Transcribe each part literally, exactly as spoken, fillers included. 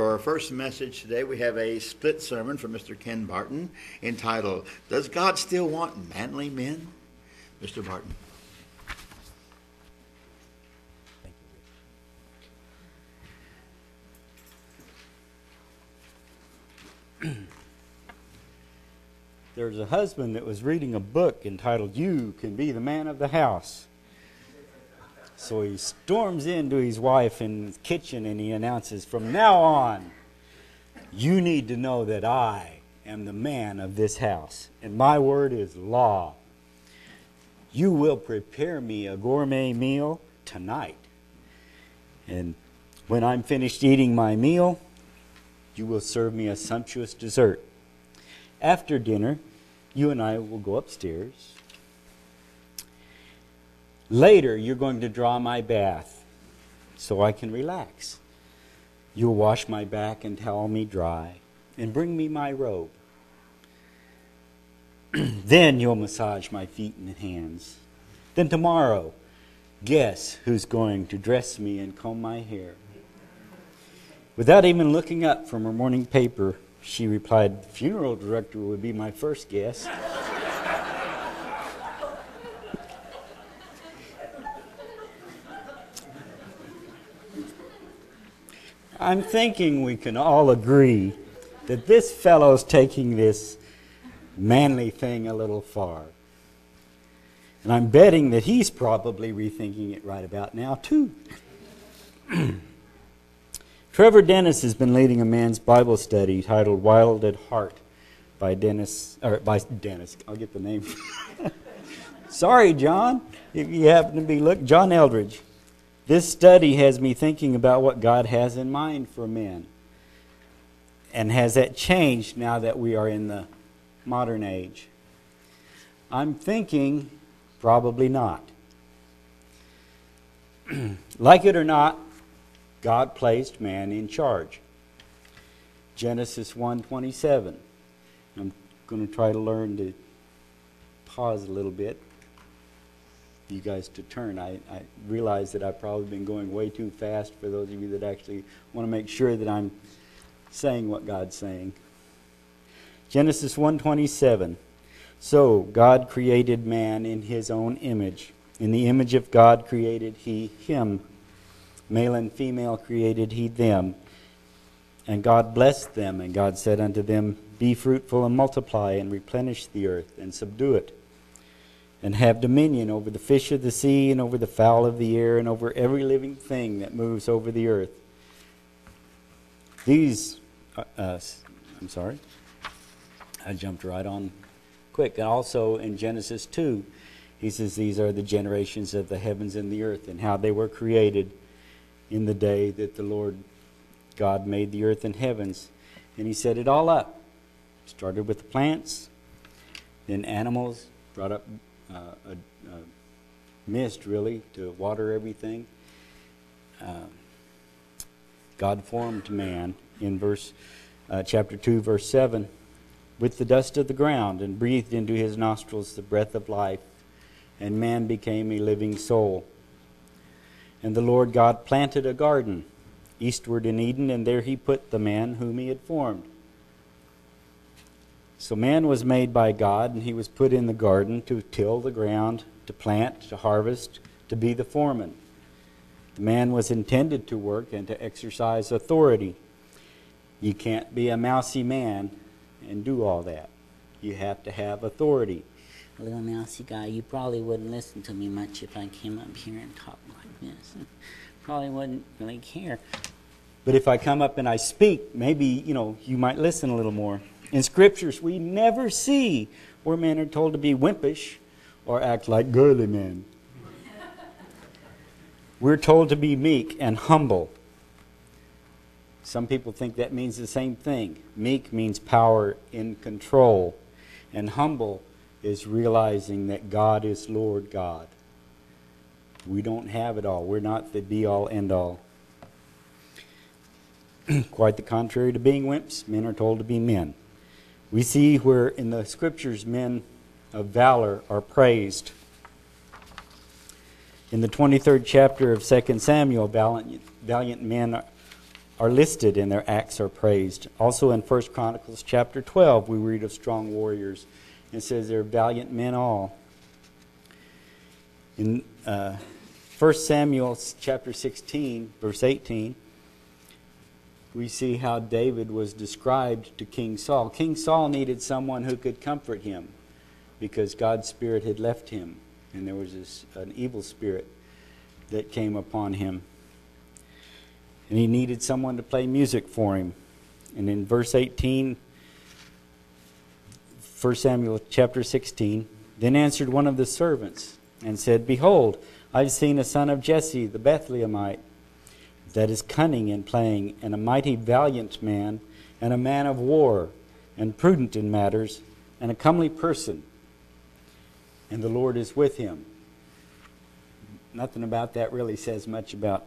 For our first message today, we have a split sermon from Mister Ken Barton entitled, Does God Still Want Manly Men? Mister Barton. Thank you. There's a husband that was reading a book entitled, You Can Be the Man of the House. So he storms into his wife in the kitchen and he announces, From now on, you need to know that I am the man of this house, and my word is law. You will prepare me a gourmet meal tonight. And when I'm finished eating my meal, you will serve me a sumptuous dessert. After dinner, you and I will go upstairs. Later, you're going to draw my bath so I can relax. You'll wash my back and towel me dry and bring me my robe. Then you'll massage my feet and hands. Then tomorrow, guess who's going to dress me and comb my hair? Without even looking up from her morning paper, she replied, The funeral director would be my first guess. I'm thinking we can all agree that this fellow's taking this manly thing a little far. And I'm betting that he's probably rethinking it right about now, too. Trevor Dennis has been leading a man's Bible study titled Wild at Heart by Dennis, or by Dennis, I'll get the name. Sorry, John, if you happen to be looking, John Eldredge. This study has me thinking about what God has in mind for men. And has that changed now that we are in the modern age? I'm thinking probably not. Like it or not, God placed man in charge. Genesis one twenty-seven. I'm going to try to learn to pause a little bit. You guys to turn. I, I realize that I've probably been going way too fast for those of you that actually want to make sure that I'm saying what God's saying. Genesis one twenty-seven. So God created man in his own image. In the image of God created he him. Male and female created he them. And God blessed them, and God said unto them, Be fruitful and multiply, and replenish the earth, and subdue it. And have dominion over the fish of the sea, and over the fowl of the air, and over every living thing that moves over the earth. These, uh, uh, I'm sorry, I jumped right on quick. And also in Genesis two, he says, These are the generations of the heavens and the earth, and how they were created in the day that the Lord God made the earth and heavens. And he set it all up. Started with the plants, then animals, brought up Uh, a, a mist, really, to water everything. Uh, God formed man in verse uh, chapter two, verse seven, with the dust of the ground, and breathed into his nostrils the breath of life, and man became a living soul. And the Lord God planted a garden eastward in Eden, and there he put the man whom he had formed. So man was made by God, and he was put in the garden to till the ground, to plant, to harvest, to be the foreman. The man was intended to work and to exercise authority. You can't be a mousy man and do all that. You have to have authority. Little mousy guy, you probably wouldn't listen to me much if I came up here and talked like this. Probably wouldn't really care. But if I come up and I speak, maybe, you know, you might listen a little more. In scriptures, we never see where men are told to be wimpish or act like girly men. We're told to be meek and humble. Some people think that means the same thing. Meek means power in control, and humble is realizing that God is Lord God. We don't have it all. We're not the be-all, end-all. Quite the contrary to being wimps, men are told to be men. We see where in the scriptures men of valor are praised. In the twenty-third chapter of Second Samuel, valiant, valiant men are listed and their acts are praised. Also in First Chronicles chapter twelve, we read of strong warriors. It says they're valiant men all. In uh, First Samuel chapter sixteen, verse eighteen, we see how David was described to King Saul. King Saul needed someone who could comfort him because God's spirit had left him, and there was this, an evil spirit that came upon him. And he needed someone to play music for him. And in verse eighteen, First Samuel chapter sixteen, then answered one of the servants and said, Behold, I've seen a son of Jesse, the Bethlehemite, that is cunning in playing, and a mighty valiant man, and a man of war, and prudent in matters, and a comely person. And the Lord is with him. Nothing about that really says much about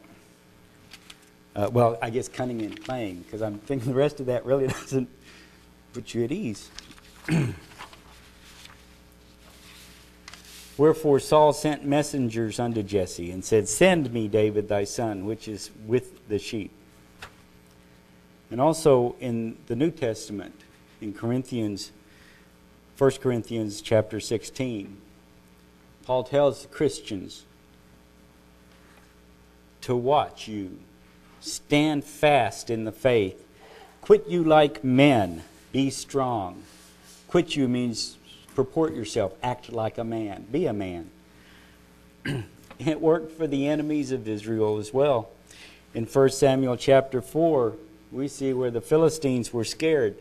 Uh, well, I guess cunning and playing, because I'm thinking the rest of that really doesn't put you at ease. Wherefore Saul sent messengers unto Jesse, and said, Send me David thy son, which is with the sheep. And also in the New Testament, in Corinthians, First Corinthians chapter sixteen, Paul tells the Christians to watch you. Stand fast in the faith. Quit you like men. Be strong. Quit you means purport yourself. Act like a man. Be a man. It worked for the enemies of Israel as well. In First Samuel chapter four, we see where the Philistines were scared.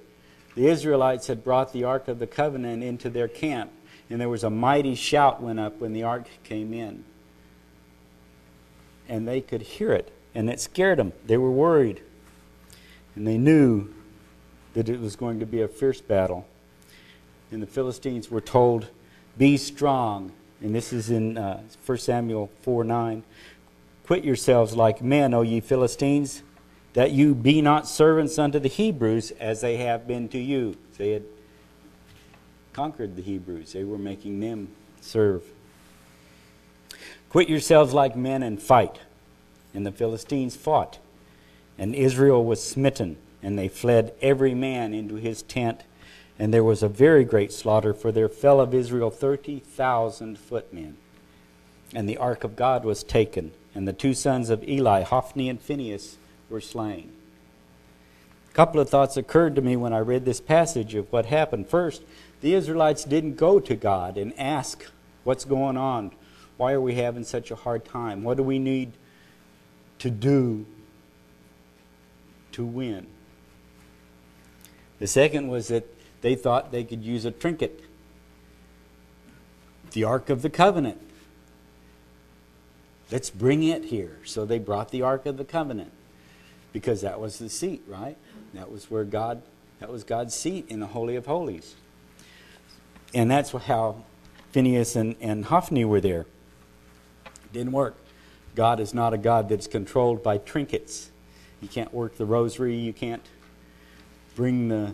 The Israelites had brought the Ark of the Covenant into their camp, and there was a mighty shout went up when the Ark came in. And they could hear it. And it scared them. They were worried. And they knew that it was going to be a fierce battle. And the Philistines were told, be strong. And this is in uh, First Samuel four nine. Quit yourselves like men, O ye Philistines, that you be not servants unto the Hebrews as they have been to you. They had conquered the Hebrews. They were making them serve. Quit yourselves like men and fight. And the Philistines fought, and Israel was smitten, and they fled every man into his tent, and there was a very great slaughter, for there fell of Israel thirty thousand footmen. And the ark of God was taken, and the two sons of Eli, Hophni and Phinehas, were slain. A couple of thoughts occurred to me when I read this passage of what happened. First, the Israelites didn't go to God and ask, what's going on? Why are we having such a hard time? What do we need to do to win? The second was that they thought they could use a trinket, the Ark of the Covenant. Let's bring it here. So they brought the Ark of the Covenant, because that was the seat, right? That was where God, that was God's seat in the Holy of Holies. And that's how Phinehas and, and Hophni were there. It didn't work. God is not a God that's controlled by trinkets. You can't work the rosary. You can't bring the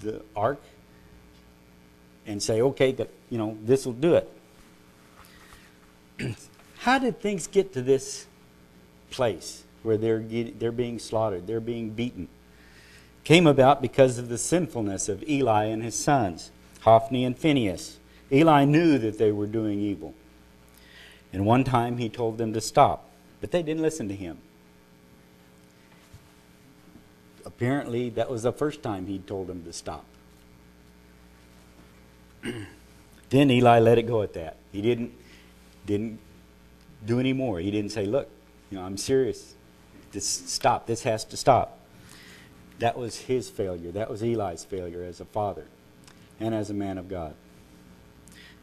the ark and say, okay, that, you know, this will do it. How did things get to this place where they're get, they're being slaughtered, they're being beaten? Came about because of the sinfulness of Eli and his sons, Hophni and Phinehas. Eli knew that they were doing evil. And one time he told them to stop, but they didn't listen to him. Apparently, that was the first time he told them to stop. Then Eli let it go at that. He didn't didn't do any more. He didn't say, "Look, you know, I'm serious. This stop. This has to stop." That was his failure. That was Eli's failure as a father and as a man of God.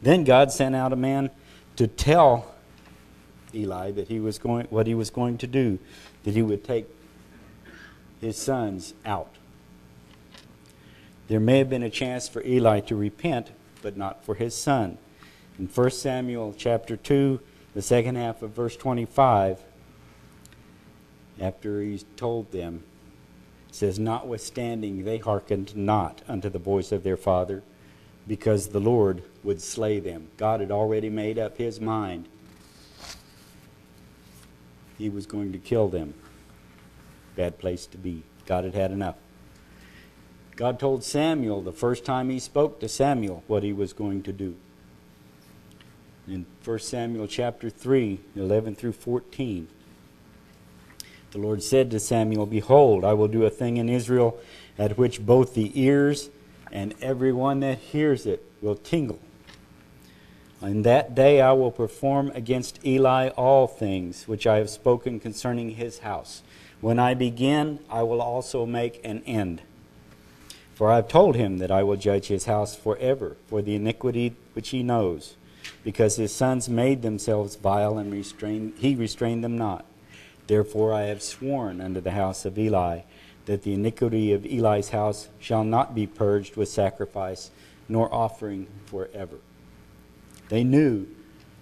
Then God sent out a man to tell Eli that he was going, what he was going to do, that he would take his sons out. There may have been a chance for Eli to repent, but not for his son. In First Samuel chapter two, the second half of verse twenty-five, after he's told them, it says, Notwithstanding they hearkened not unto the voice of their father, because the Lord would slay them. God had already made up his mind. He was going to kill them. Bad place to be. God had had enough. God told Samuel the first time he spoke to Samuel what he was going to do. In First Samuel chapter three, eleven through fourteen, the Lord said to Samuel, "Behold, I will do a thing in Israel at which both the ears and everyone that hears it will tingle. In that day I will perform against Eli all things which I have spoken concerning his house. When I begin, I will also make an end. For I have told him that I will judge his house forever for the iniquity which he knows, because his sons made themselves vile, and restrained, he restrained them not. Therefore I have sworn unto the house of Eli that the iniquity of Eli's house shall not be purged with sacrifice nor offering forever." They knew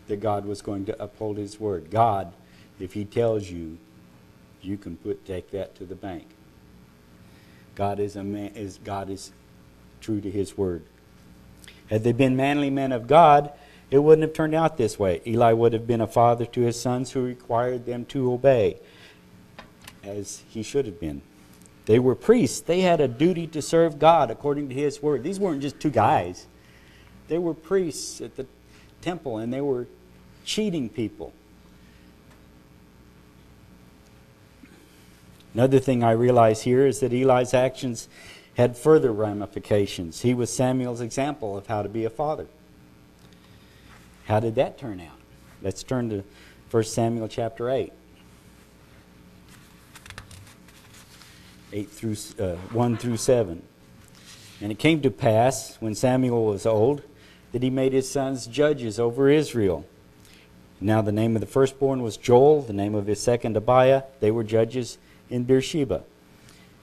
that God was going to uphold his word. God, if he tells you, you can put take that to the bank. God is a man, is God is true to his word. Had they been manly men of God, it wouldn't have turned out this way. Eli would have been a father to his sons who required them to obey, as he should have been. They were priests. They had a duty to serve God according to his word. These weren't just two guys. They were priests at the temple, and they were cheating people. Another thing I realize here is that Eli's actions had further ramifications. He was Samuel's example of how to be a father. How did that turn out? Let's turn to First Samuel chapter eight. eight through, uh, one through seven. And it came to pass, when Samuel was old, that he made his sons judges over Israel. Now the name of the firstborn was Joel, the name of his second Abiah. They were judges in Beersheba.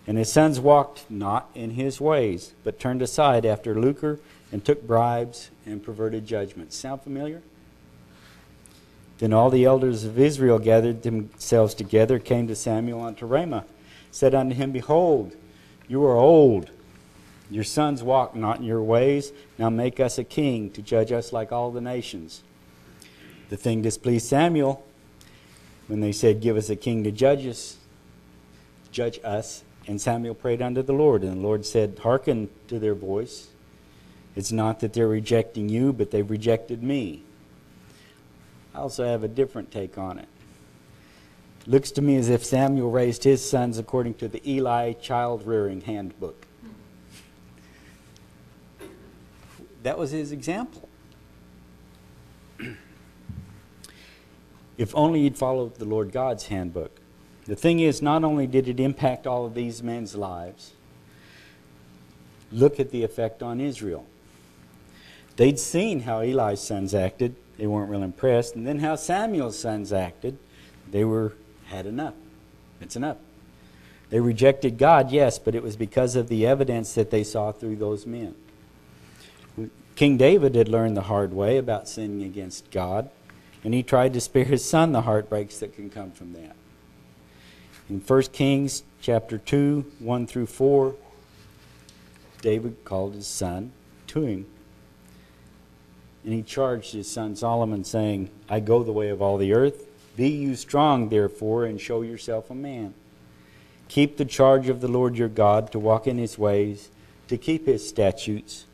And his sons walked not in his ways, but turned aside after lucre, and took bribes, and perverted judgment. Sound familiar? Then all the elders of Israel gathered themselves together, came to Samuel unto Ramah, said unto him, "Behold, you are old. Your sons walk not in your ways. Now make us a king to judge us like all the nations." The thing displeased Samuel when they said, "Give us a king to judge us, judge us." And Samuel prayed unto the Lord. And the Lord said, "Hearken to their voice. It's not that they're rejecting you, but they've rejected me." I also have a different take on it. It looks to me as if Samuel raised his sons according to the Eli child-rearing handbook. That was his example. If only he'd followed the Lord God's handbook. The thing is, not only did it impact all of these men's lives, look at the effect on Israel. They'd seen how Eli's sons acted. They weren't real impressed. And then how Samuel's sons acted. They were had enough. It's enough. They rejected God, yes, but it was because of the evidence that they saw through those men. King David had learned the hard way about sinning against God, and he tried to spare his son the heartbreaks that can come from that. In First Kings chapter two, one through four, David called his son to him, and he charged his son Solomon, saying, "I go the way of all the earth. Be you strong, therefore, and show yourself a man. Keep the charge of the Lord your God, to walk in his ways, to keep his statutes,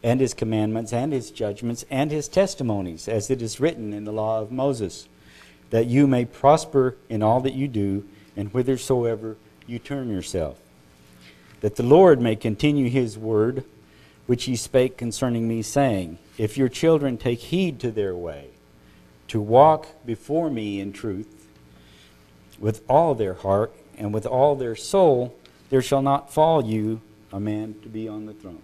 and his commandments, and his judgments, and his testimonies, as it is written in the law of Moses, that you may prosper in all that you do, and whithersoever you turn yourself. That the Lord may continue his word, which he spake concerning me, saying, If your children take heed to their way, to walk before me in truth, with all their heart, and with all their soul, there shall not fall you a man to be on the throne.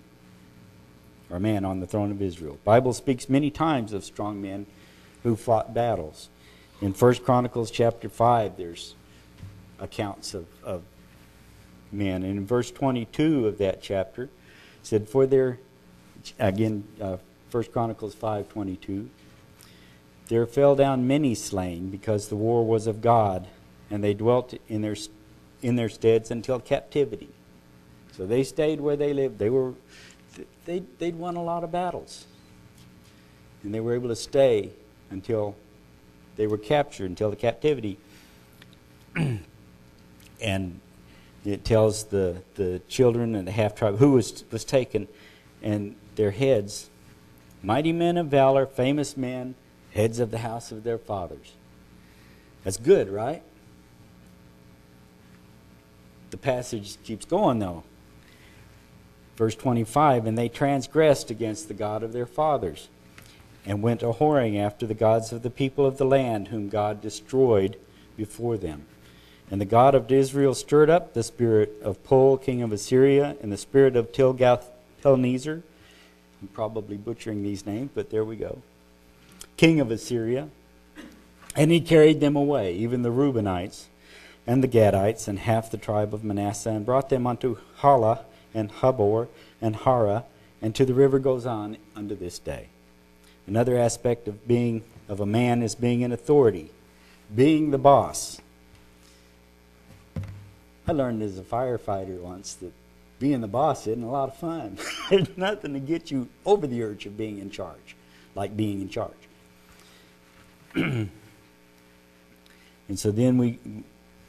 Or man on the throne of Israel." The Bible speaks many times of strong men who fought battles. In First Chronicles chapter five, there's accounts of, of men. And in verse twenty-two of that chapter, it said, "For their," again, uh, First Chronicles five, twenty-two, "there fell down many slain, because the war was of God, and they dwelt in their in their steads until captivity." So they stayed where they lived. They were. They'd, they'd won a lot of battles. And they were able to stay until they were captured, until the captivity. and it tells the, the children and the half-tribe who was, was taken, and their heads, mighty men of valor, famous men, heads of the house of their fathers. That's good, right? The passage keeps going, though. Verse twenty-five, and they transgressed against the God of their fathers, and went a-whoring after the gods of the people of the land, whom God destroyed before them. And the God of Israel stirred up the spirit of Pul, king of Assyria, and the spirit of Tilgath-Pilneser. I'm probably butchering these names, but there we go. King of Assyria. And he carried them away, even the Reubenites and the Gadites and half the tribe of Manasseh, and brought them unto Hala and Habor and Hara, and to the river goes on unto this day. Another aspect of being of a man is being in authority, being the boss. I learned as a firefighter once that being the boss isn't a lot of fun. There's nothing to get you over the urge of being in charge, like being in charge. And so then we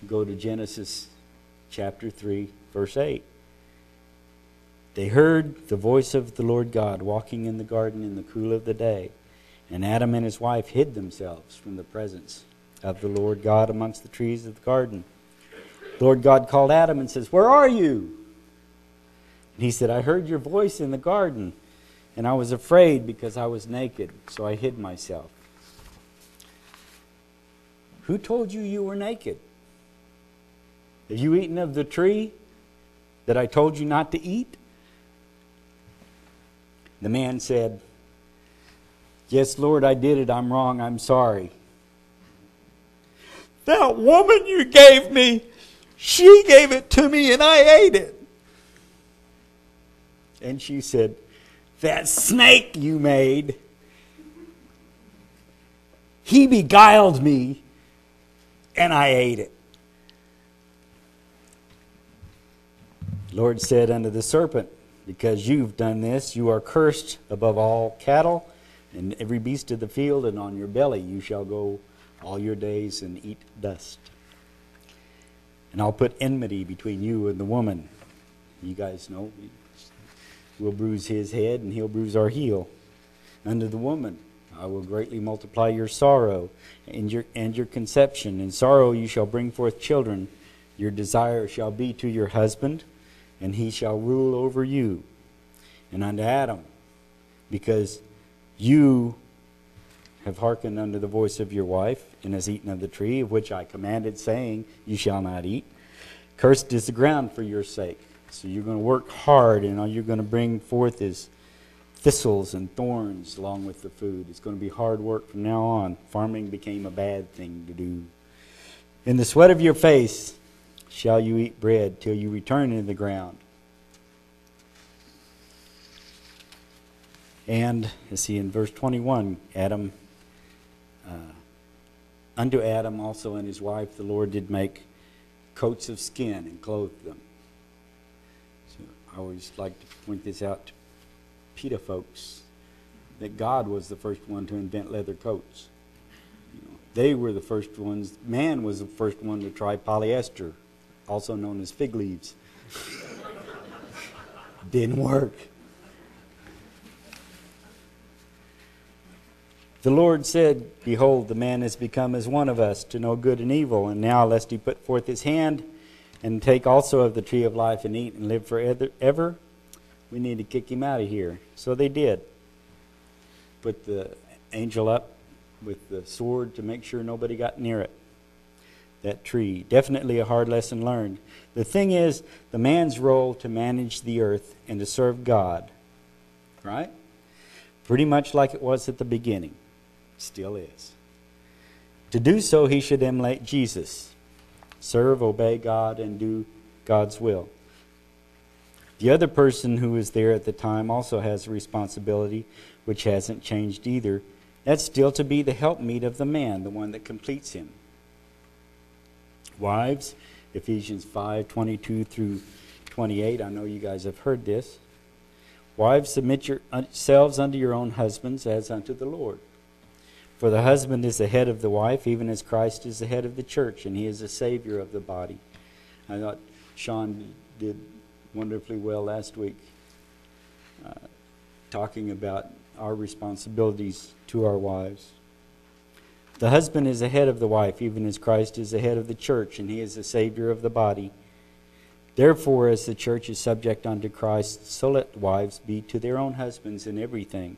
go to Genesis chapter three, verse eight. They heard the voice of the Lord God walking in the garden in the cool of the day, and Adam and his wife hid themselves from the presence of the Lord God amongst the trees of the garden. Lord God called Adam and says, "Where are you?" And he said, "I heard your voice in the garden, and I was afraid because I was naked, so I hid myself." Who told you you were naked? Have you eaten of the tree that I told you not to eat? The man said, "Yes, Lord, I did it. I'm wrong. I'm sorry." "That woman you gave me, she gave it to me and I ate it." And she said, "That snake you made, he beguiled me and I ate it." The Lord said unto the serpent, "Because you've done this, you are cursed above all cattle and every beast of the field, and on your belly you shall go all your days and eat dust. And I'll put enmity between you and the woman." You guys know, we'll bruise his head and he'll bruise our heel. "Unto the woman I will greatly multiply your sorrow and your, and your conception. In sorrow you shall bring forth children. Your desire shall be to your husband, and he shall rule over you." And unto Adam, "Because you have hearkened unto the voice of your wife, and has eaten of the tree of which I commanded, saying, you shall not eat. Cursed is the ground for your sake." So you're going to work hard, and all you're going to bring forth is thistles and thorns along with the food. It's going to be hard work from now on. Farming became a bad thing to do. "In the sweat of your face shall you eat bread till you return into the ground." And, you see, in verse twenty-one, Adam... Uh, Unto Adam also and his wife the Lord did make coats of skin and clothed them. So I always like to point this out to PETA folks, that God was the first one to invent leather coats. You know, they were the first ones. Man was the first one to try polyester, also known as fig leaves. Didn't work. The Lord said, "Behold, the man has become as one of us, to know good and evil. And now, lest he put forth his hand, and take also of the tree of life, and eat, and live forever, we need to kick him out of here." So they did. Put the angel up with the sword to make sure nobody got near it. That tree. Definitely a hard lesson learned. The thing is, the man's role to manage the earth and to serve God. Right? Pretty much like it was at the beginning. Still is. To do so, he should emulate Jesus. Serve, obey God, and do God's will. The other person who was there at the time also has a responsibility, which hasn't changed either. That's still to be the helpmeet of the man, the one that completes him. Wives, Ephesians five, twenty-two through twenty-eight. I know you guys have heard this. Wives, submit yourselves unto your own husbands as unto the Lord. For the husband is the head of the wife, even as Christ is the head of the church, and he is the Savior of the body. I thought Sean did wonderfully well last week uh, talking about our responsibilities to our wives. The husband is the head of the wife, even as Christ is the head of the church, and he is the Savior of the body. Therefore, as the church is subject unto Christ, so let wives be to their own husbands in everything,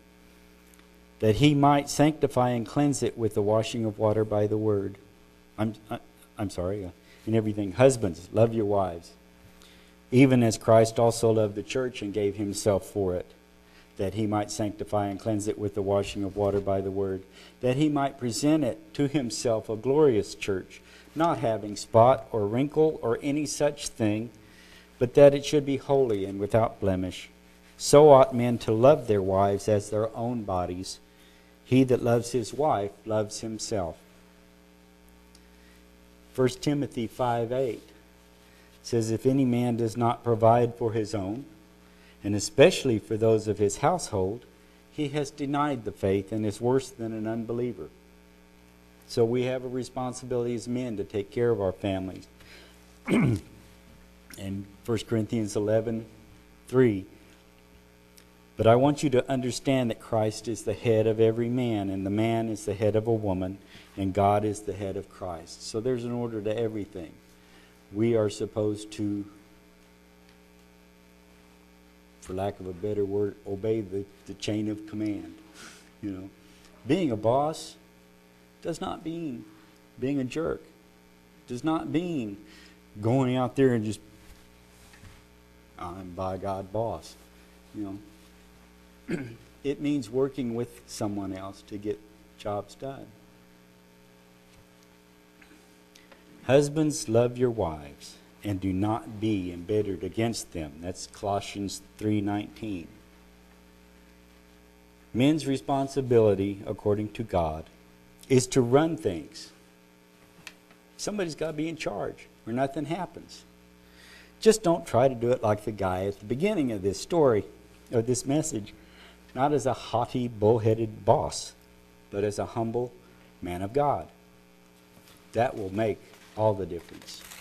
that he might sanctify and cleanse it with the washing of water by the word. I'm, I, I'm sorry, uh, in everything. Husbands, love your wives, even as Christ also loved the church and gave himself for it, that he might sanctify and cleanse it with the washing of water by the word, that he might present it to himself a glorious church, not having spot or wrinkle or any such thing, but that it should be holy and without blemish. So ought men to love their wives as their own bodies. He that loves his wife loves himself. First Timothy five eight says, if any man does not provide for his own, and especially for those of his household, he has denied the faith and is worse than an unbeliever. So we have a responsibility as men to take care of our families. And First Corinthians eleven three, but I want you to understand that Christ is the head of every man, and the man is the head of a woman, and God is the head of Christ. So there's an order to everything. We are supposed to, for lack of a better word, obey the, the chain of command. You know, being a boss does not mean being a jerk. Does not mean going out there and just, I'm by God boss. You know, it means working with someone else to get jobs done. Husbands, love your wives, and do not be embittered against them. That's Colossians three nineteen. Men's responsibility, according to God, is to run things. Somebody's got to be in charge or nothing happens. Just don't try to do it like the guy at the beginning of this story, or this message, not as a haughty, bullheaded boss, but as a humble man of God. That will make all the difference.